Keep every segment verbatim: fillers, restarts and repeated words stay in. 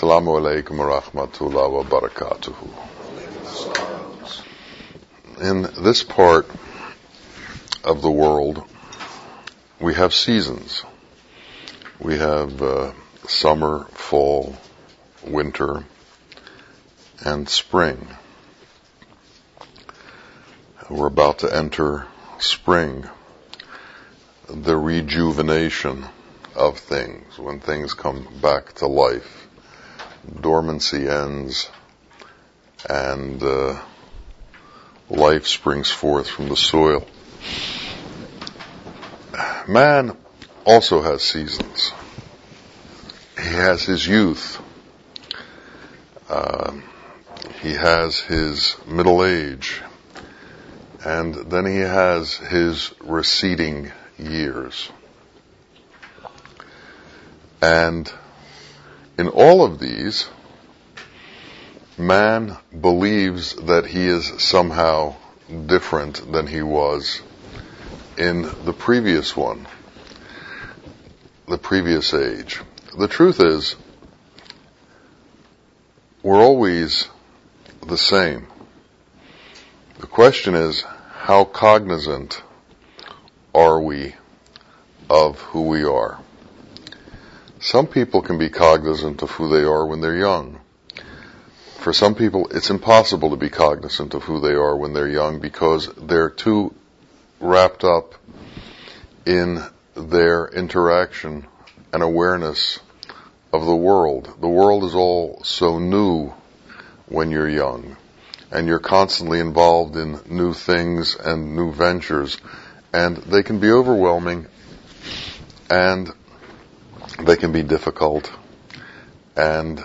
Assalamu alaikum wa rahmatullah wa barakatuhu. In this part of the world, we have seasons. We have uh, summer, fall, winter, and spring. We're about to enter spring, the rejuvenation of things, when things come back to life. Dormancy ends, and uh, life springs forth from the soil. Man also has seasons. He has his youth. Uh, he has his middle age. And then he has his receding years. And in all of these, man believes that he is somehow different than he was in the previous one, the previous age. The truth is, we're always the same. The question is, how cognizant are we of who we are? Some people can be cognizant of who they are when they're young. For some people, it's impossible to be cognizant of who they are when they're young because they're too wrapped up in their interaction and awareness of the world. The world is all so new when you're young, and you're constantly involved in new things and new ventures, and they can be overwhelming, and they can be difficult, and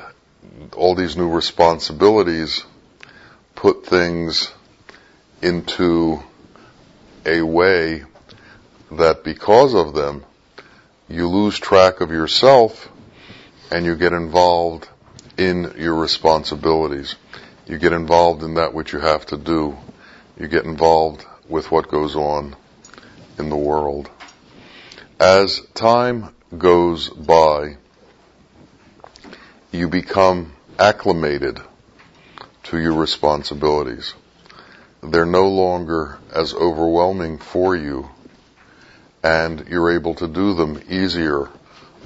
all these new responsibilities put things into a way that because of them, you lose track of yourself and you get involved in your responsibilities. You get involved in that which you have to do. You get involved with what goes on in the world. As time goes by, you become acclimated to your responsibilities. They're no longer as overwhelming for you, and you're able to do them easier,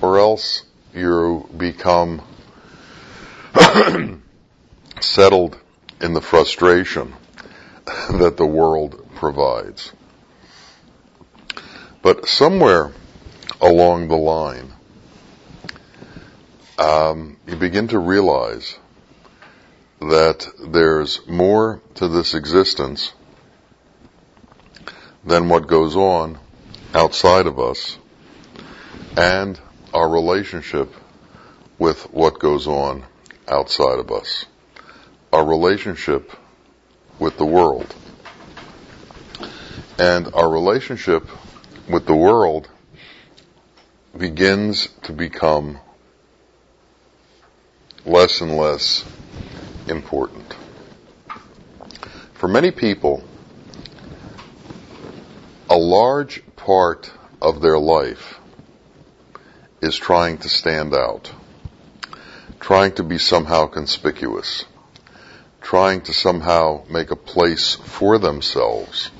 or else you become settled in the frustration that the world provides. But somewhere along the line, um, you begin to realize that there's more to this existence than what goes on outside of us and our relationship with what goes on outside of us, our relationship with the world. And our relationship with the world begins to become less and less important. For many people, a large part of their life is trying to stand out, trying to be somehow conspicuous, trying to somehow make a place for themselves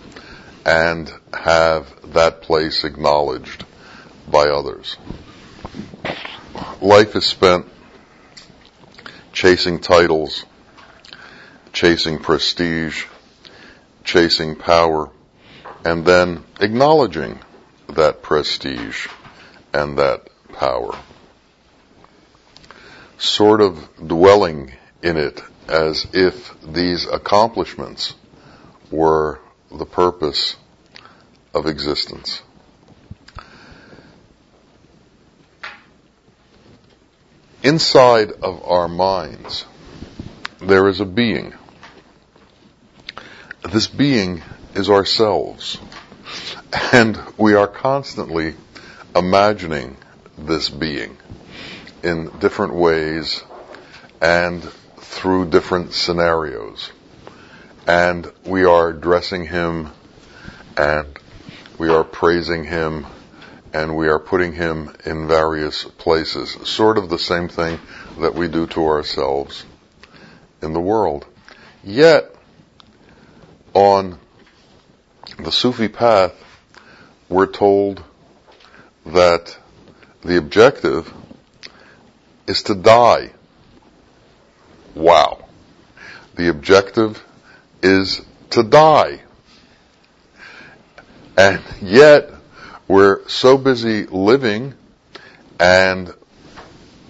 and have that place acknowledged by others. Life is spent chasing titles, chasing prestige, chasing power, and then acknowledging that prestige and that power, sort of dwelling in it as if these accomplishments were the purpose of existence. Inside of our minds, there is a being. This being is ourselves. And we are constantly imagining this being in different ways and through different scenarios. And we are dressing him, and we are praising him, and we are putting him in various places, sort of the same thing that we do to ourselves in the world. Yet, on the Sufi path, we're told that the objective is to die. Wow. The objective is to die. And yet, we're so busy living and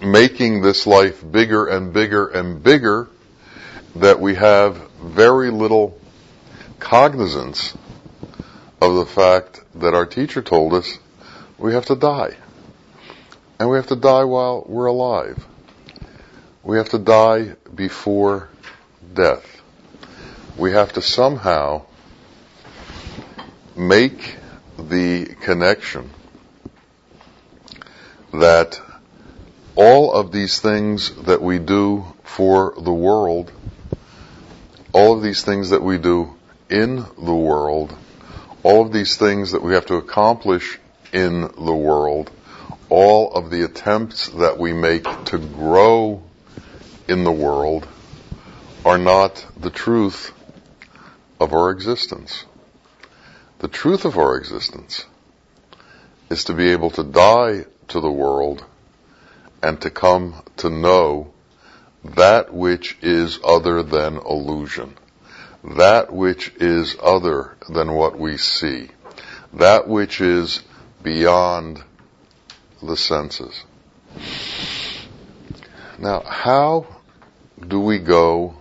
making this life bigger and bigger and bigger that we have very little cognizance of the fact that our teacher told us we have to die. And we have to die while we're alive. We have to die before death. We have to somehow make the connection that all of these things that we do for the world, all of these things that we do in the world, all of these things that we have to accomplish in the world, all of the attempts that we make to grow in the world are not the truth of our existence. The truth of our existence is to be able to die to the world and to come to know that which is other than illusion, that which is other than what we see, that which is beyond the senses. Now, how do we go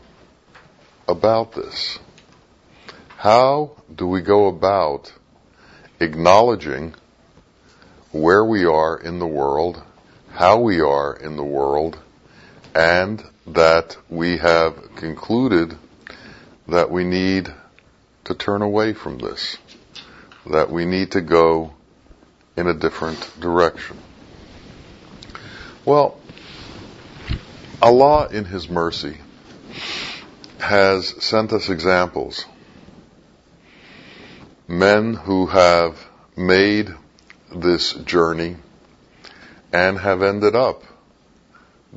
about this? How do we go about acknowledging where we are in the world, how we are in the world, and that we have concluded that we need to turn away from this, that we need to go in a different direction? Well, Allah in His mercy has sent us examples. Men who have made this journey and have ended up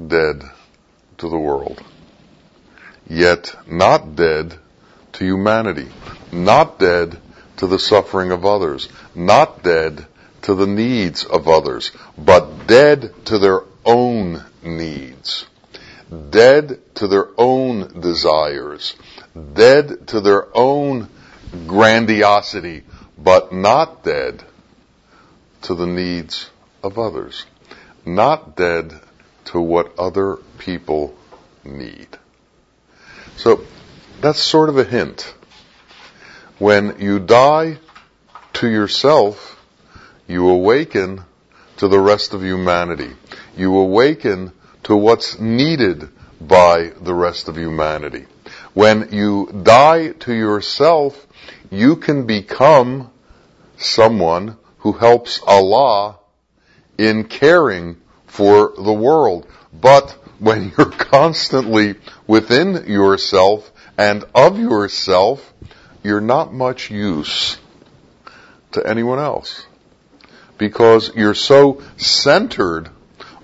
dead to the world, yet not dead to humanity, not dead to the suffering of others, not dead to the needs of others, but dead to their own needs, dead to their own desires, dead to their own grandiosity, but not dead to the needs of others, not dead to what other people need. So that's sort of a hint. When you die to yourself, you awaken to the rest of humanity. You awaken to what's needed by the rest of humanity. When you die to yourself, you can become someone who helps Allah in caring for the world. But when you're constantly within yourself and of yourself, you're not much use to anyone else, because you're so centered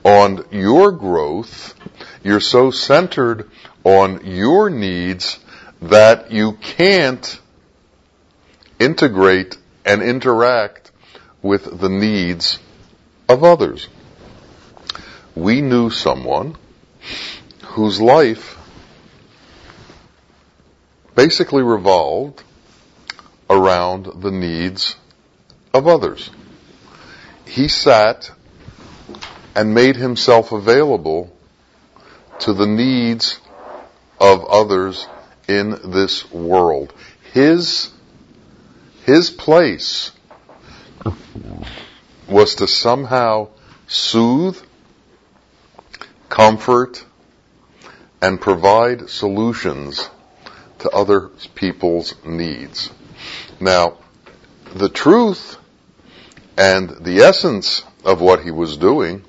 on your growth, you're so centered on your needs that you can't integrate and interact with the needs of others. We knew someone whose life basically revolved around the needs of others. He sat and made himself available to the needs of others in this world. His, his place was to somehow soothe, comfort, and provide solutions to other people's needs. Now, the truth and the essence of what he was doing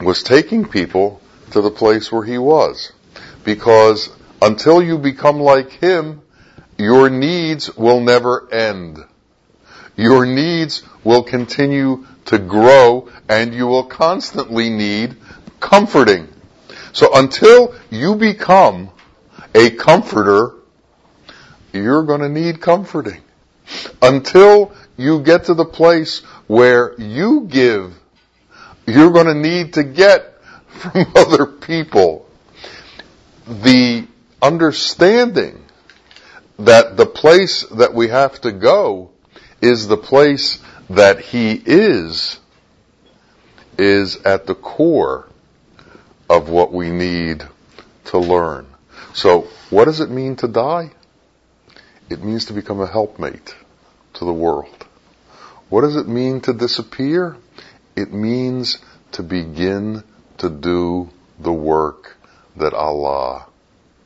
was taking people to the place where he was, because until you become like him, your needs will never end. Your needs will continue to grow, and you will constantly need comforting. So until you become a comforter, you're going to need comforting. Until you get to the place where you give, you're going to need to get from other people. The understanding that the place that we have to go is the place that He is, is at the core of what we need to learn. So what does it mean to die? It means to become a helpmate to the world. What does it mean to disappear? It means to begin to do the work that Allah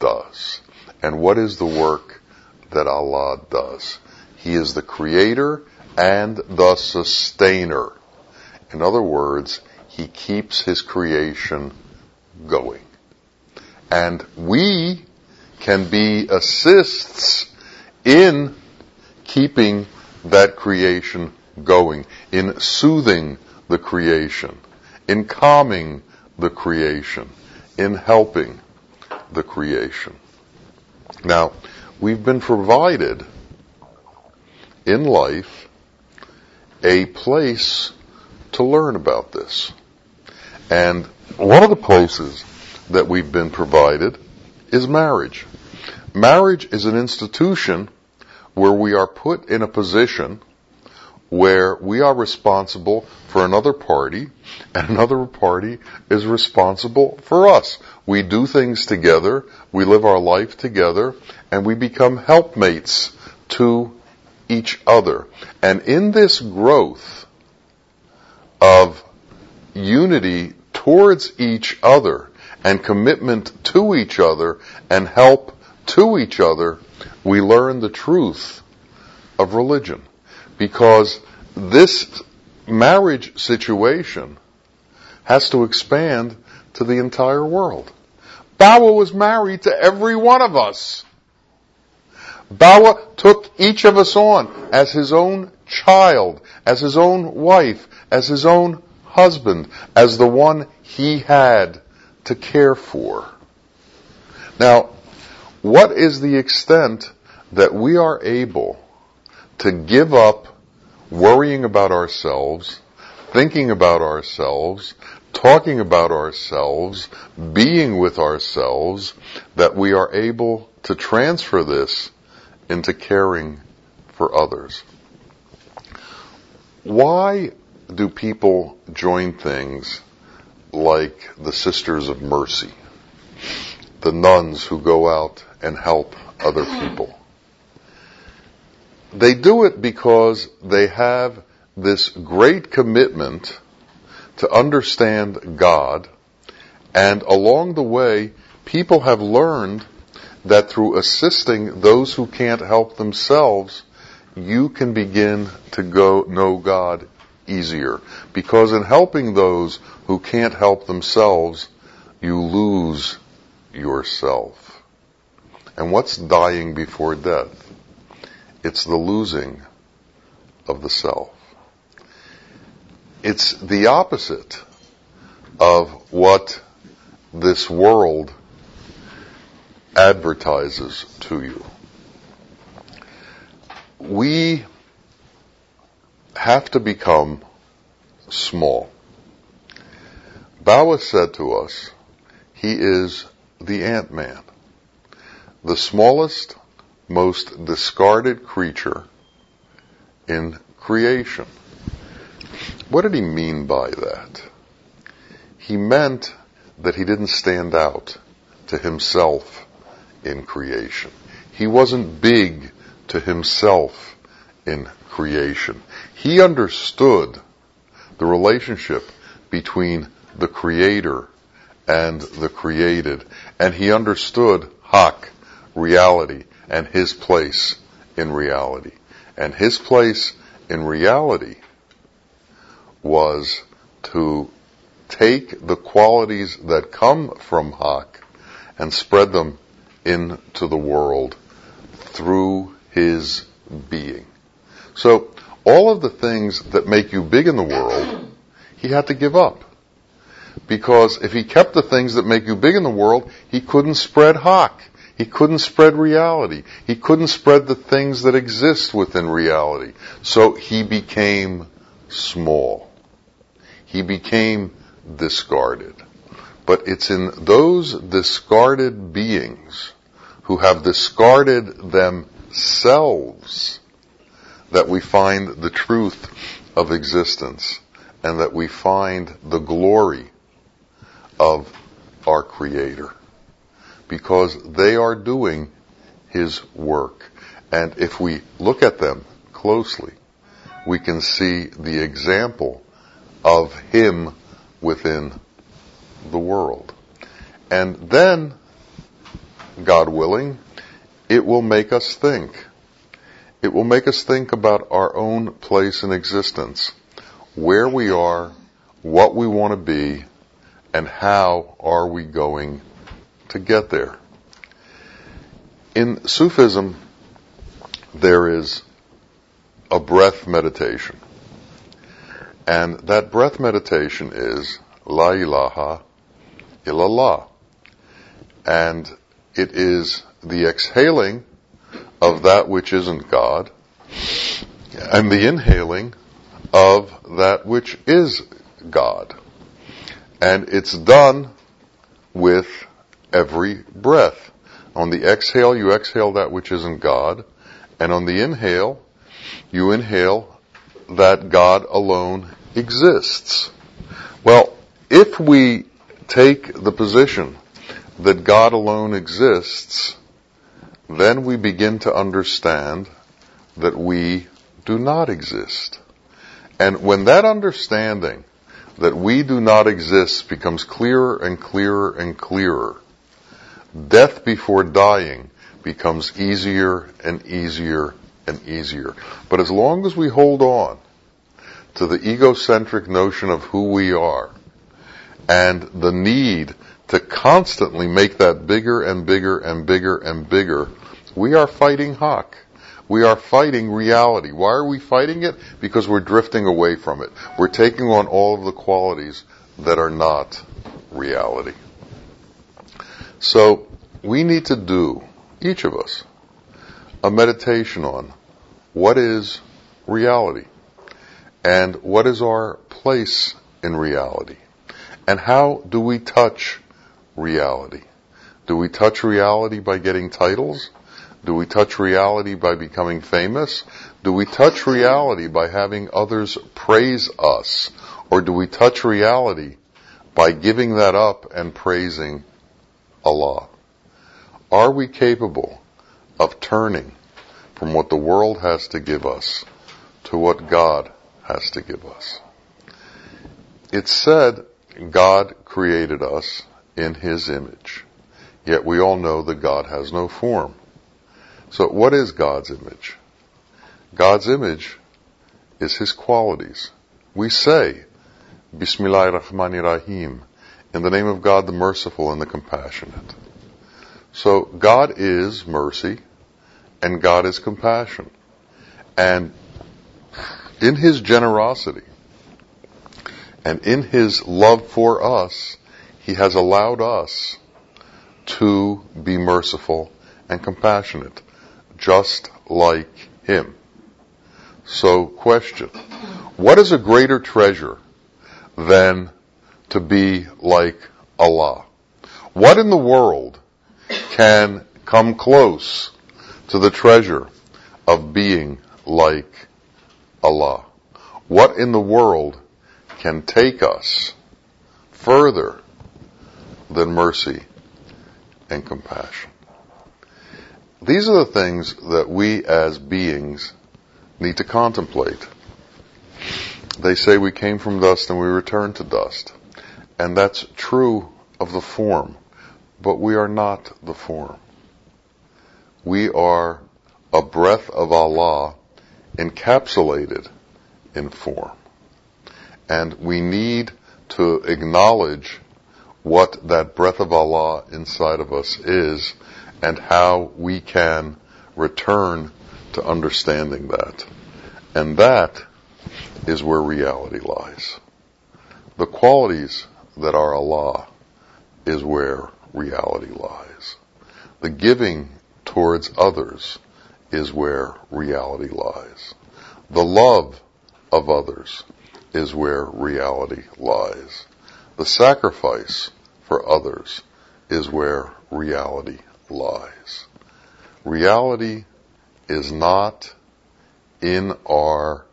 does. And what is the work that Allah does? He is the creator and the sustainer. In other words, He keeps His creation going. And we can be assists in keeping that creation going, in soothing the creation, in calming the creation, in helping the creation. Now, we've been provided in life a place to learn about this. And one of the places that we've been provided is marriage. Marriage is an institution where we are put in a position where we are responsible for another party, and another party is responsible for us. We do things together, we live our life together, and we become helpmates to each other. And in this growth of unity towards each other, and commitment to each other, and help to each other, we learn the truth of religion. Because this marriage situation has to expand to the entire world. Bawa was married to every one of us. Bawa took each of us on as his own child, as his own wife, as his own husband, as the one he had to care for. Now, what is the extent that we are able to give up worrying about ourselves, thinking about ourselves, talking about ourselves, being with ourselves, that we are able to transfer this into caring for others? Why do people join things like the Sisters of Mercy, the nuns who go out and help other people? They do it because they have this great commitment to understand God, and along the way, people have learned that through assisting those who can't help themselves, you can begin to go know God easier. Because in helping those who can't help themselves, you lose yourself. And what's dying before death? It's the losing of the self. It's the opposite of what this world advertises to you. We have to become small. Bawa said to us, he is the ant man, the smallest, most discarded creature in creation. What did he mean by that? He meant that he didn't stand out to himself in creation. He wasn't big to himself in creation. He understood the relationship between the creator and the created, and he understood Haqq, reality, and his place in reality. And his place in reality was to take the qualities that come from Haqq and spread them into the world through his being. So All of the things that make you big in the world, he had to give up. Because if he kept the things that make you big in the world, he couldn't spread Haqq. He couldn't spread reality. He couldn't spread the things that exist within reality. So he became small. He became discarded. But it's in those discarded beings who have discarded themselves that we find the truth of existence and that we find the glory of our Creator, because they are doing His work. And if we look at them closely, we can see the example of Him within the world. And then, God willing, it will make us think. It will make us think about our own place in existence, where we are, what we want to be, and how are we going to get there. In Sufism, there is a breath meditation. And that breath meditation is La ilaha illallah. And it is the exhaling of that which isn't God and the inhaling of that which is God. And it's done with every breath. On the exhale, you exhale that which isn't God. And on the inhale, you inhale that God alone exists. Well, if we take the position that God alone exists, then we begin to understand that we do not exist. And when that understanding that we do not exist becomes clearer and clearer and clearer, death before dying becomes easier and easier and easier. But as long as we hold on to the egocentric notion of who we are and the need to constantly make that bigger and bigger and bigger and bigger, we are fighting Haqq. We are fighting reality. Why are we fighting it? Because we're drifting away from it. We're taking on all of the qualities that are not reality. So we need to do, each of us, a meditation on what is reality and what is our place in reality and how do we touch reality. Do we touch reality by getting titles? Do we touch reality by becoming famous? Do we touch reality by having others praise us? Or do we touch reality by giving that up and praising Allah? Are we capable of turning from what the world has to give us to what God has to give us? It's said God created us in His image, yet we all know that God has no form. So what is God's image? God's image is His qualities. We say, Bismillahir Rahmanir Rahim, in the name of God the merciful and the compassionate. So God is mercy and God is compassion. And in His generosity and in His love for us, He has allowed us to be merciful and compassionate, just like Him. So, question. What is a greater treasure than to be like Allah? What in the world can come close to the treasure of being like Allah? What in the world can take us further than mercy and compassion? These are the things that we as beings need to contemplate. They say we came from dust and we return to dust. And that's true of the form. But we are not the form. We are a breath of Allah encapsulated in form. And we need to acknowledge what that breath of Allah inside of us is, and how we can return to understanding that And that is where reality lies. The qualities that are Allah is where reality lies. The giving towards others is where reality lies. The love of others is where reality lies. The sacrifice for others is where reality lies. Reality is not in our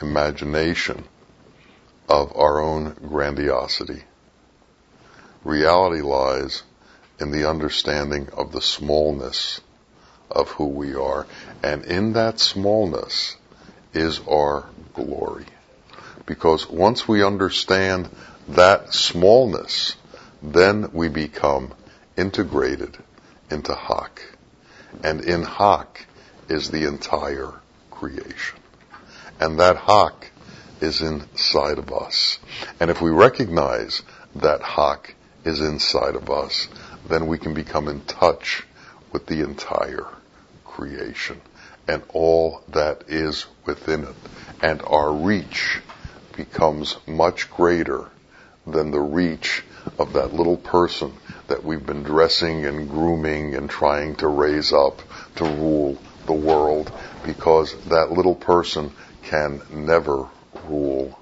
imagination of our own grandiosity. Reality lies in the understanding of the smallness of who we are, and in that smallness is our glory. Because once we understand that smallness, then we become integrated into Haqq. And in Haqq is the entire creation. And that Haqq is inside of us. And if we recognize that Haqq is inside of us, then we can become in touch with the entire creation and all that is within it. And our reach becomes much greater than the reach of that little person that we've been dressing and grooming and trying to raise up to rule the world, because that little person can never rule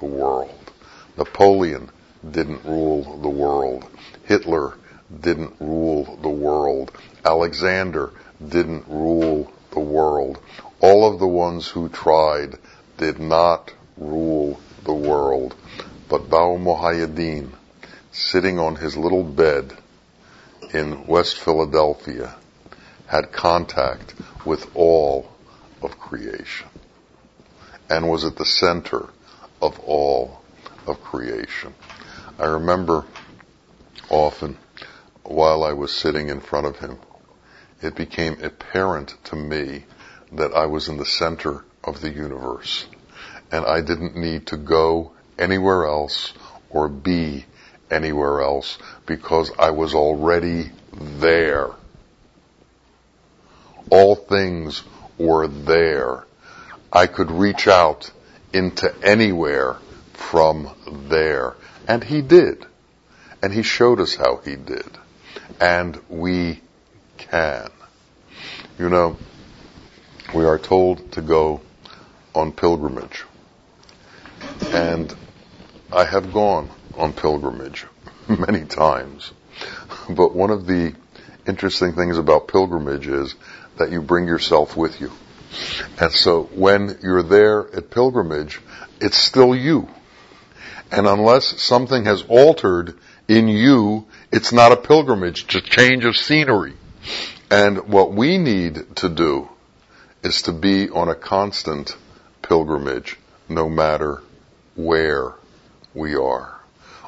the world. Napoleon didn't rule the world. Hitler didn't rule the world. Alexander didn't rule the world. All of the ones who tried did not rule the world. But Bawa Muhaiyaddeen, sitting on his little bed in West Philadelphia, had contact with all of creation and was at the center of all of creation. I remember often, while I was sitting in front of him, it became apparent to me that I was in the center of the universe, and I didn't need to go anywhere else or be anywhere else, because I was already there. All things were there. I could reach out into anywhere from there. And he did. And he showed us how he did. And we can. You know, we are told to go on pilgrimage. And I have gone on pilgrimage many times. But one of the interesting things about pilgrimage is that you bring yourself with you. And so when you're there at pilgrimage, it's still you. And unless something has altered in you, it's not a pilgrimage, it's a change of scenery. And what we need to do is to be on a constant pilgrimage, no matter where we are.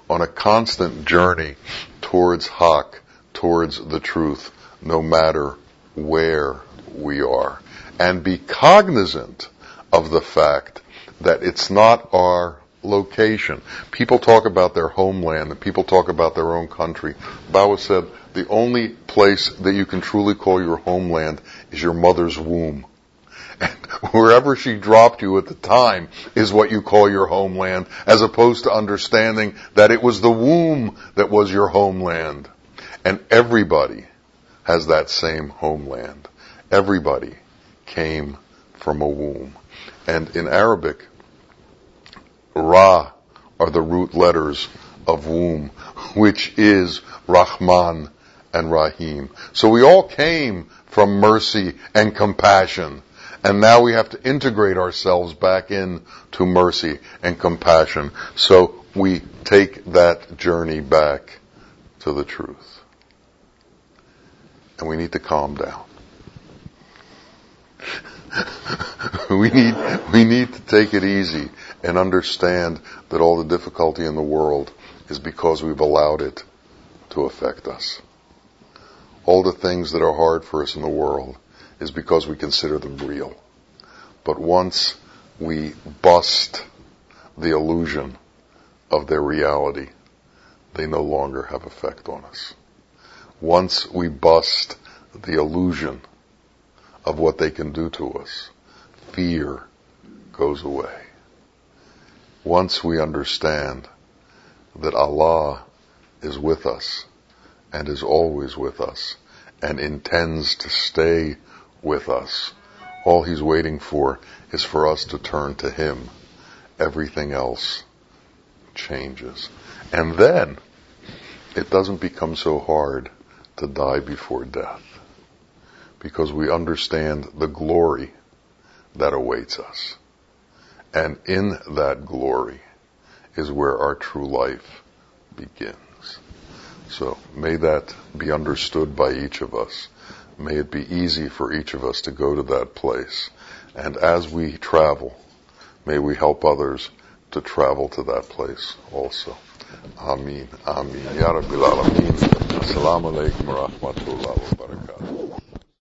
On a constant journey towards Haqq, towards the truth, no matter where we are. And be cognizant of the fact that it's not our location. People talk about their homeland, and people talk about their own country. Bawa said, the only place that you can truly call your homeland is your mother's womb. And wherever she dropped you at the time is what you call your homeland, as opposed to understanding that it was the womb that was your homeland. And everybody has that same homeland. Everybody came from a womb. And in Arabic, Ra are the root letters of womb, which is Rahman and Rahim. So we all came from mercy and compassion. And now we have to integrate ourselves back in to mercy and compassion. So we take that journey back to the truth. And we need to calm down. we need, we need to take it easy and understand that all the difficulty in the world is because we've allowed it to affect us. All the things that are hard for us in the world is because we consider them real. But once we bust the illusion of their reality, they no longer have effect on us. Once we bust the illusion of what they can do to us, fear goes away. Once we understand that Allah is with us and is always with us and intends to stay with us, all He's waiting for is for us to turn to Him. Everything else changes. And then it doesn't become so hard to die before death, because we understand the glory that awaits us. And in that glory is where our true life begins. So may that be understood by each of us. May it be easy for each of us to go to that place. And as we travel, may we help others to travel to that place also. Ameen. Ameen. Ya Rabbil Alameen. Assalamu alaikum wa rahmatullahi wa barakatuh.